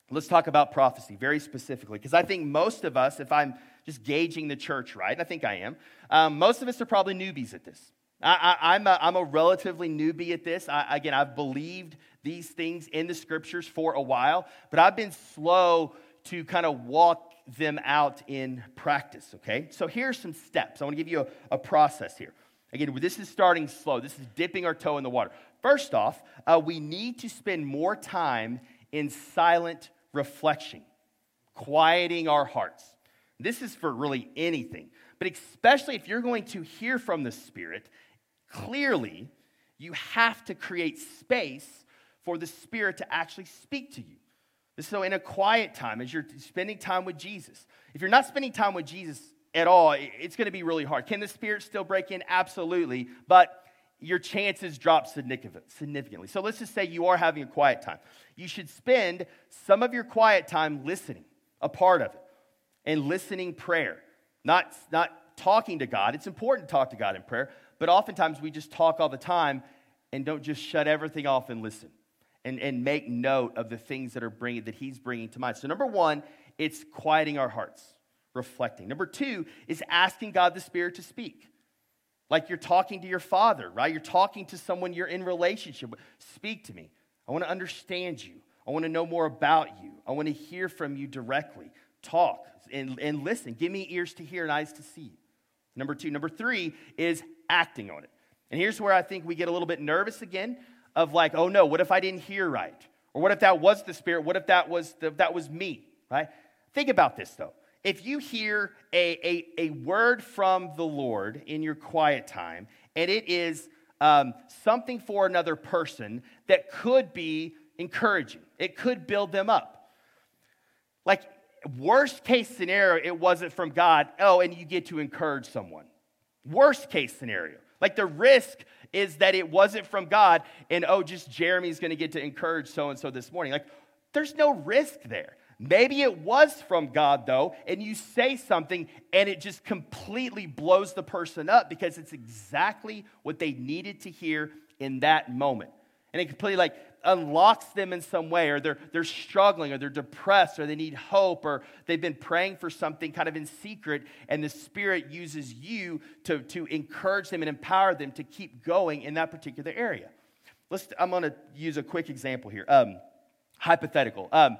let's talk about prophecy very specifically, because I think most of us, if I'm just gauging the church right, and I think I am, um, most of us are probably newbies at this. I, I, I'm, a, I'm a relatively newbie at this. I, again, I've believed these things in the Scriptures for a while, but I've been slow to kind of walk them out in practice, okay? So here are some steps. I want to give you a, a process here. Again, this is starting slow. This is dipping our toe in the water. First off, uh, we need to spend more time in silent reflection, quieting our hearts. This is for really anything, but especially if you're going to hear from the Spirit clearly, you have to create space for the Spirit to actually speak to you. So in a quiet time, as you're spending time with Jesus. If you're not spending time with Jesus at all, it's going to be really hard. Can the Spirit still break in? Absolutely. But your chances drop significantly. So let's just say you are having a quiet time. You should spend some of your quiet time listening, a part of it, and listening prayer. Not, not talking to God. It's important to talk to God in prayer. But oftentimes we just talk all the time and don't just shut everything off and listen. And, and make note of the things that are bringing that he's bringing to mind. So number one, it's quieting our hearts, reflecting. Number two is asking God the Spirit to speak. Like you're talking to your father, right? You're talking to someone you're in relationship with. Speak to me. I want to understand you. I want to know more about you. I want to hear from you directly. Talk and, and listen. Give me ears to hear and eyes to see. Number two. Number three is acting on it. And here's where I think we get a little bit nervous again of like, oh no, what if I didn't hear right? Or what if that was the Spirit? What if that was the, that was me, right? Think about this though. If you hear a, a, a word from the Lord in your quiet time, and it is um, something for another person that could be encouraging, it could build them up. Like, worst case scenario, it wasn't from God, oh, and you get to encourage someone. Worst case scenario. Like, the risk is that it wasn't from God, and oh, just Jeremy's going to get to encourage so-and-so this morning. Like, there's no risk there. Maybe it was from God, though, and you say something, and it just completely blows the person up because it's exactly what they needed to hear in that moment. And it completely, like, unlocks them in some way, or they're, they're struggling, or they're depressed, or they need hope, or they've been praying for something kind of in secret, and the Spirit uses you to, to encourage them and empower them to keep going in that particular area. Let's, I'm going to use a quick example here. Um, hypothetical. Um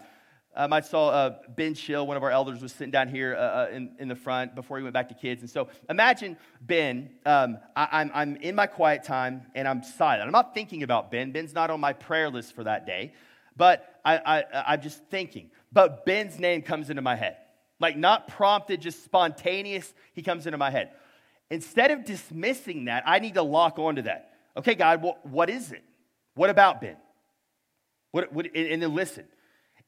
Um, I saw uh, Ben Schill, one of our elders, was sitting down here uh, in, in the front before he went back to kids. And so imagine Ben, um, I, I'm, I'm in my quiet time, and I'm silent. I'm not thinking about Ben. Ben's not on my prayer list for that day. But I, I, I'm just thinking. But Ben's name comes into my head. Like, not prompted, just spontaneous, he comes into my head. Instead of dismissing that, I need to lock onto that. Okay, God, well, what is it? What about Ben? What? what and, and then listen.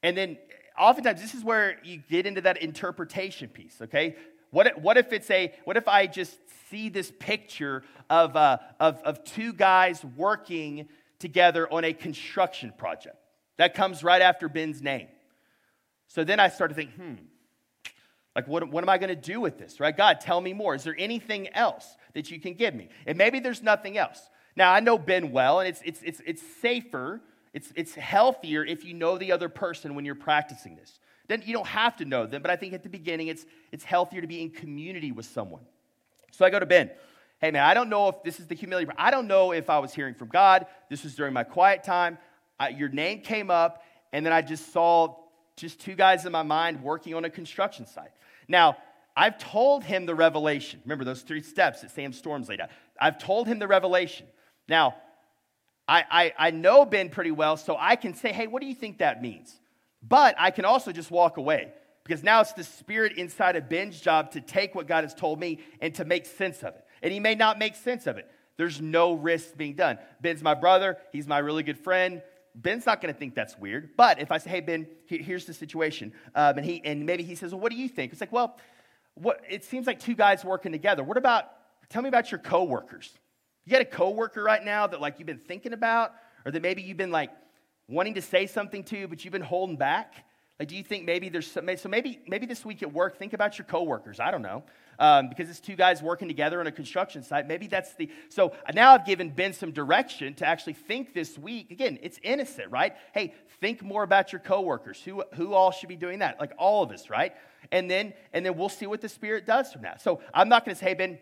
And then oftentimes this is where you get into that interpretation piece, okay? What, what if it's a, what if I just see this picture of, uh, of, of two guys working together on a construction project? That comes right after Ben's name. So then I start to think, hmm, like what, what am I going to do with this, right? God, tell me more. Is there anything else that you can give me? And maybe there's nothing else. Now, I know Ben well, and it's, it's, it's, it's safer. It's, it's healthier if you know the other person when you're practicing this. Then you don't have to know them, but I think at the beginning it's, it's healthier to be in community with someone. So I go to Ben. Hey, man, I don't know if this is the humility. I don't know if I was hearing from God. This was during my quiet time. I, your name came up, and then I just saw just two guys in my mind working on a construction site. Now, I've told him the revelation. Remember those three steps that Sam Storms laid out. I've told him the revelation. Now, I, I, I know Ben pretty well, so I can say, hey, what do you think that means? But I can also just walk away, because now it's the Spirit inside of Ben's job to take what God has told me and to make sense of it. And he may not make sense of it. There's no risk being done. Ben's my brother. He's my really good friend. Ben's not going to think that's weird. But if I say, hey, Ben, here's the situation, um, and he and maybe he says, well, what do you think? It's like, well, what it seems like two guys working together. What about, tell me about your coworkers. You got a coworker right now that, like, you've been thinking about, or that maybe you've been, like, wanting to say something to, but you've been holding back? Like, do you think maybe there's some, so maybe maybe this week at work, think about your coworkers. I don't know, um, because it's two guys working together on a construction site. Maybe that's the, so now I've given Ben some direction to actually think this week. Again, it's innocent, right? Hey, think more about your coworkers. Who who all should be doing that? Like, all of us, right? And then and then we'll see what the Spirit does from that. So I'm not going to say, hey, Ben,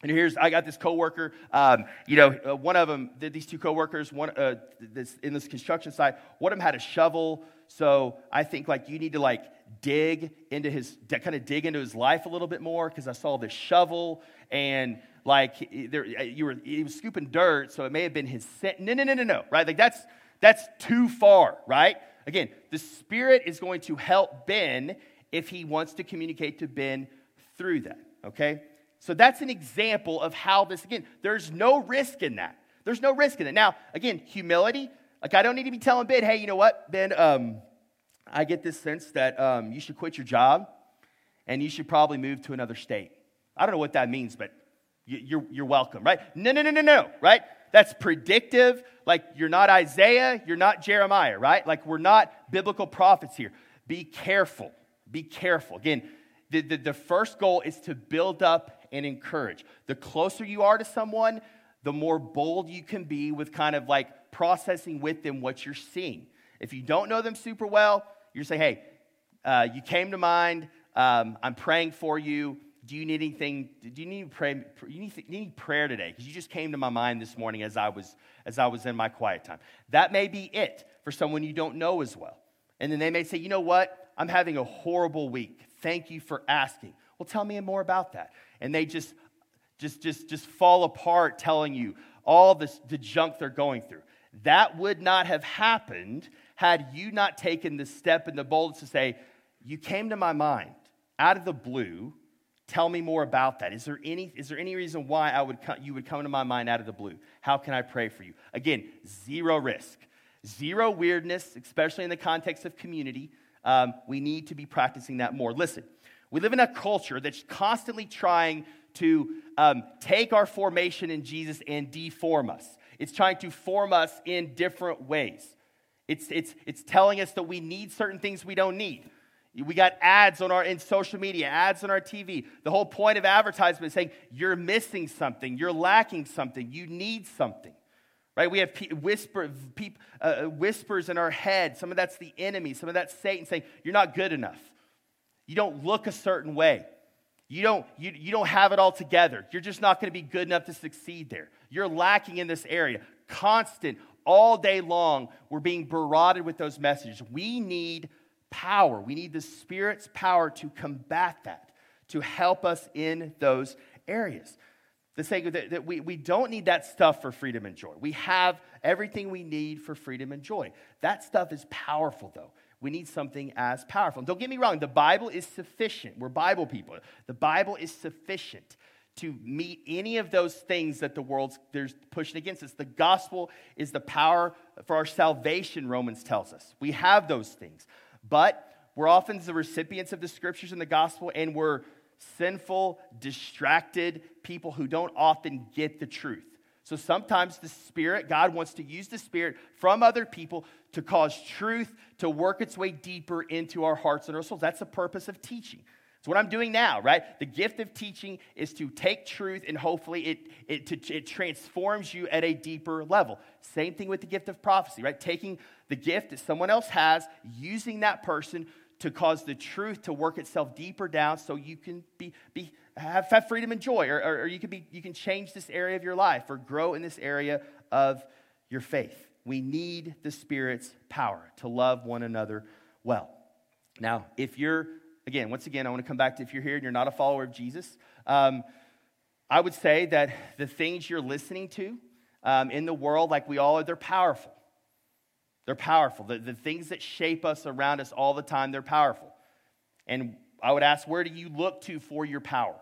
and here's, I got this coworker, um, you know, one of them, these two coworkers, one uh, this, in this construction site, one of them had a shovel, so I think, like, you need to, like, dig into his, kind of dig into his life a little bit more, because I saw this shovel, and, like, there, you were, he was scooping dirt, so it may have been his scent. No, no, no, no, no, right? Like, that's that's too far, right? Again, the Spirit is going to help Ben if he wants to communicate to Ben through that, okay? So that's an example of how this, again, there's no risk in that. There's no risk in it. Now, again, humility. Like, I don't need to be telling Ben, hey, you know what, Ben, um, I get this sense that um, you should quit your job and you should probably move to another state. I don't know what that means, but you, you're, you're welcome, right? No, no, no, no, no, right? That's predictive. Like, you're not Isaiah. You're not Jeremiah, right? Like, we're not biblical prophets here. Be careful. Be careful. Again, the, the, the first goal is to build up and encourage. The closer you are to someone, the more bold you can be with kind of like processing with them what you're seeing. If you don't know them super well, you're saying, hey, uh, you came to mind, Um, I'm praying for you. Do you need anything? Do you need prayer? You need, need prayer today, because you just came to my mind this morning as I was as I was in my quiet time. That may be it for someone you don't know as well, and then they may say, you know what? I'm having a horrible week. Thank you for asking. Well, tell me more about that. And they just just just just fall apart, telling you all this, the junk they're going through. That would not have happened had you not taken the step and the boldness to say, you came to my mind out of the blue. Tell me more about that. Is there any, is there any reason why I would come, you would come to my mind out of the blue? How can I pray for you? Again, zero risk, zero weirdness, especially in the context of community. Um, we need to be practicing that more. Listen, we live in a culture that's constantly trying to um, take our formation in Jesus and deform us. It's trying to form us in different ways. It's, it's, it's telling us that we need certain things we don't need. We got ads on our in social media, ads on our T V. The whole point of advertisement is saying you're missing something, you're lacking something, you need something, right? We have pe- whisper, pe- uh, whispers in our head. Some of that's the enemy. Some of that's Satan saying you're not good enough. You don't look a certain way. You don't you, you don't have it all together. You're just not going to be good enough to succeed there. You're lacking in this area. Constant, all day long, we're being barraged with those messages. We need power. We need the Spirit's power to combat that, to help us in those areas. The saying that, that we, we don't need that stuff for freedom and joy. We have everything we need for freedom and joy. That stuff is powerful, though. We need something as powerful. And don't get me wrong, the Bible is sufficient. We're Bible people. The Bible is sufficient to meet any of those things that the world's there's pushing against us. The gospel is the power for our salvation, Romans tells us. We have those things. But we're often the recipients of the scriptures and the gospel, and we're sinful, distracted people who don't often get the truth. So sometimes the Spirit, God wants to use the Spirit from other people to cause truth to work its way deeper into our hearts and our souls. That's the purpose of teaching. It's what I'm doing now, right? The gift of teaching is to take truth and hopefully it, it, to, it transforms you at a deeper level. Same thing with the gift of prophecy, right? Taking the gift that someone else has, using that person to cause the truth to work itself deeper down, so you can be be have, have freedom and joy, or, or, or you can be you can change this area of your life, or grow in this area of your faith. We need the Spirit's power to love one another well. Now, if you're Again, once again, I want to come back to if you're here and you're not a follower of Jesus, um, I would say that the things you're listening to um, in the world, like we all are, they're powerful. They're powerful. The, the things that shape us around us all the time, they're powerful. And I would ask, where do you look to for your power?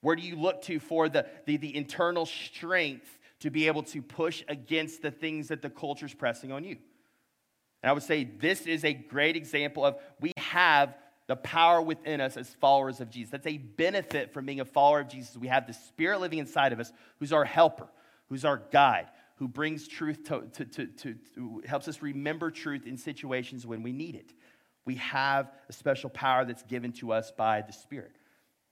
Where do you look to for the, the, the internal strength to be able to push against the things that the culture's pressing on you? And I would say this is a great example of we have the power within us as followers of Jesus. That's a benefit from being a follower of Jesus. We have the Spirit living inside of us, who's our helper, who's our guide, who brings truth to, to, to, to, to helps us remember truth in situations when we need it. We have a special power that's given to us by the Spirit.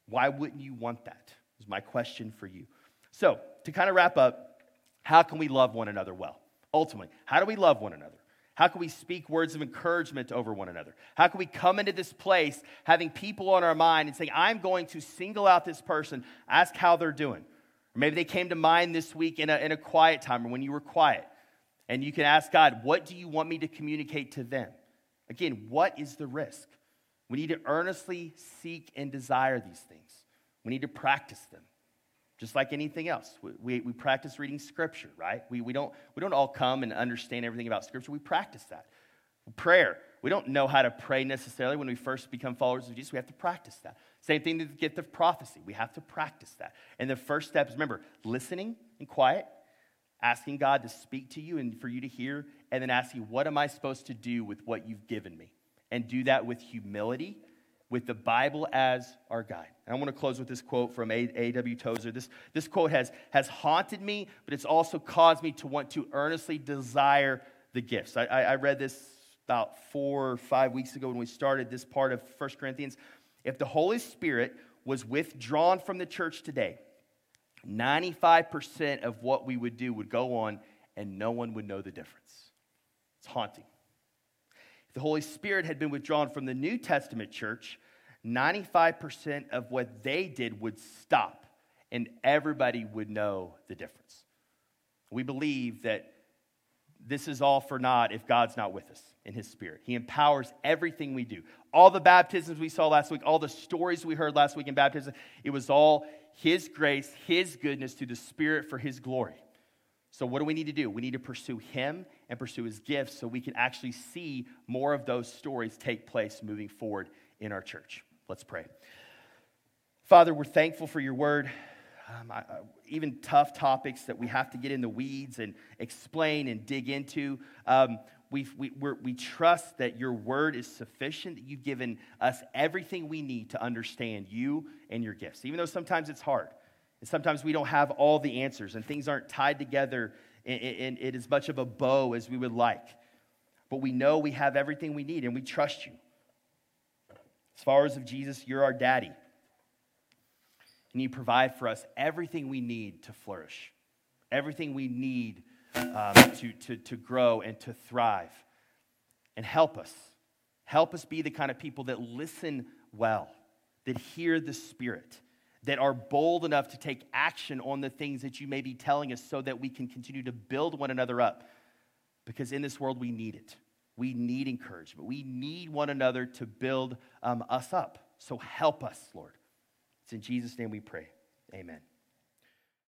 Why wouldn't you want that? Is my question for you. So, to kind of wrap up, how can we love one another well? Ultimately, how do we love one another? How can we speak words of encouragement over one another? How can we come into this place having people on our mind and saying, I'm going to single out this person, ask how they're doing? Or maybe they came to mind this week in a, in a quiet time, or when you were quiet. And you can ask God, what do you want me to communicate to them? Again, what is the risk? We need to earnestly seek and desire these things. We need to practice them. Just like anything else, we, we, we practice reading Scripture, right? We, we, don't, we don't all come and understand everything about Scripture. We practice that. Prayer, we don't know how to pray necessarily when we first become followers of Jesus. We have to practice that. Same thing with the gift of prophecy. We have to practice that. And the first step is, remember, listening and quiet, asking God to speak to you and for you to hear, and then asking, what am I supposed to do with what you've given me? And do that with humility, with the Bible as our guide. And I want to close with this quote from A W Tozer. This, this quote has, has haunted me, but it's also caused me to want to earnestly desire the gifts. I, I, I read this about four or five weeks ago when we started this part of First Corinthians. If the Holy Spirit was withdrawn from the church today, ninety-five percent of what we would do would go on, and no one would know the difference. It's haunting. The Holy Spirit had been withdrawn from the New Testament church, ninety-five percent of what they did would stop, and everybody would know the difference. We believe that this is all for naught if God's not with us in his spirit. He empowers everything we do. All the baptisms we saw last week, all the stories we heard last week in baptism, it was all his grace, his goodness through the spirit for his glory. So what do we need to do? We need to pursue him and pursue his gifts so we can actually see more of those stories take place moving forward in our church. Let's pray. Father, we're thankful for your word. Um, I, I, even tough topics that we have to get in the weeds and explain and dig into. Um, we've, we we're, we trust that your word is sufficient, that you've given us everything we need to understand you and your gifts, even though sometimes it's hard. And sometimes we don't have all the answers, and things aren't tied together in, in, in as much of a bow as we would like. But we know we have everything we need, and we trust you. As far as of Jesus, you're our daddy. And you provide for us everything we need to flourish, everything we need um, to, to, to grow and to thrive. And help us. Help us be the kind of people that listen well, that hear the Spirit, that are bold enough to take action on the things that you may be telling us so that we can continue to build one another up. Because in this world, we need it. We need encouragement. We need one another to build um, us up. So help us, Lord. It's in Jesus' name we pray. Amen.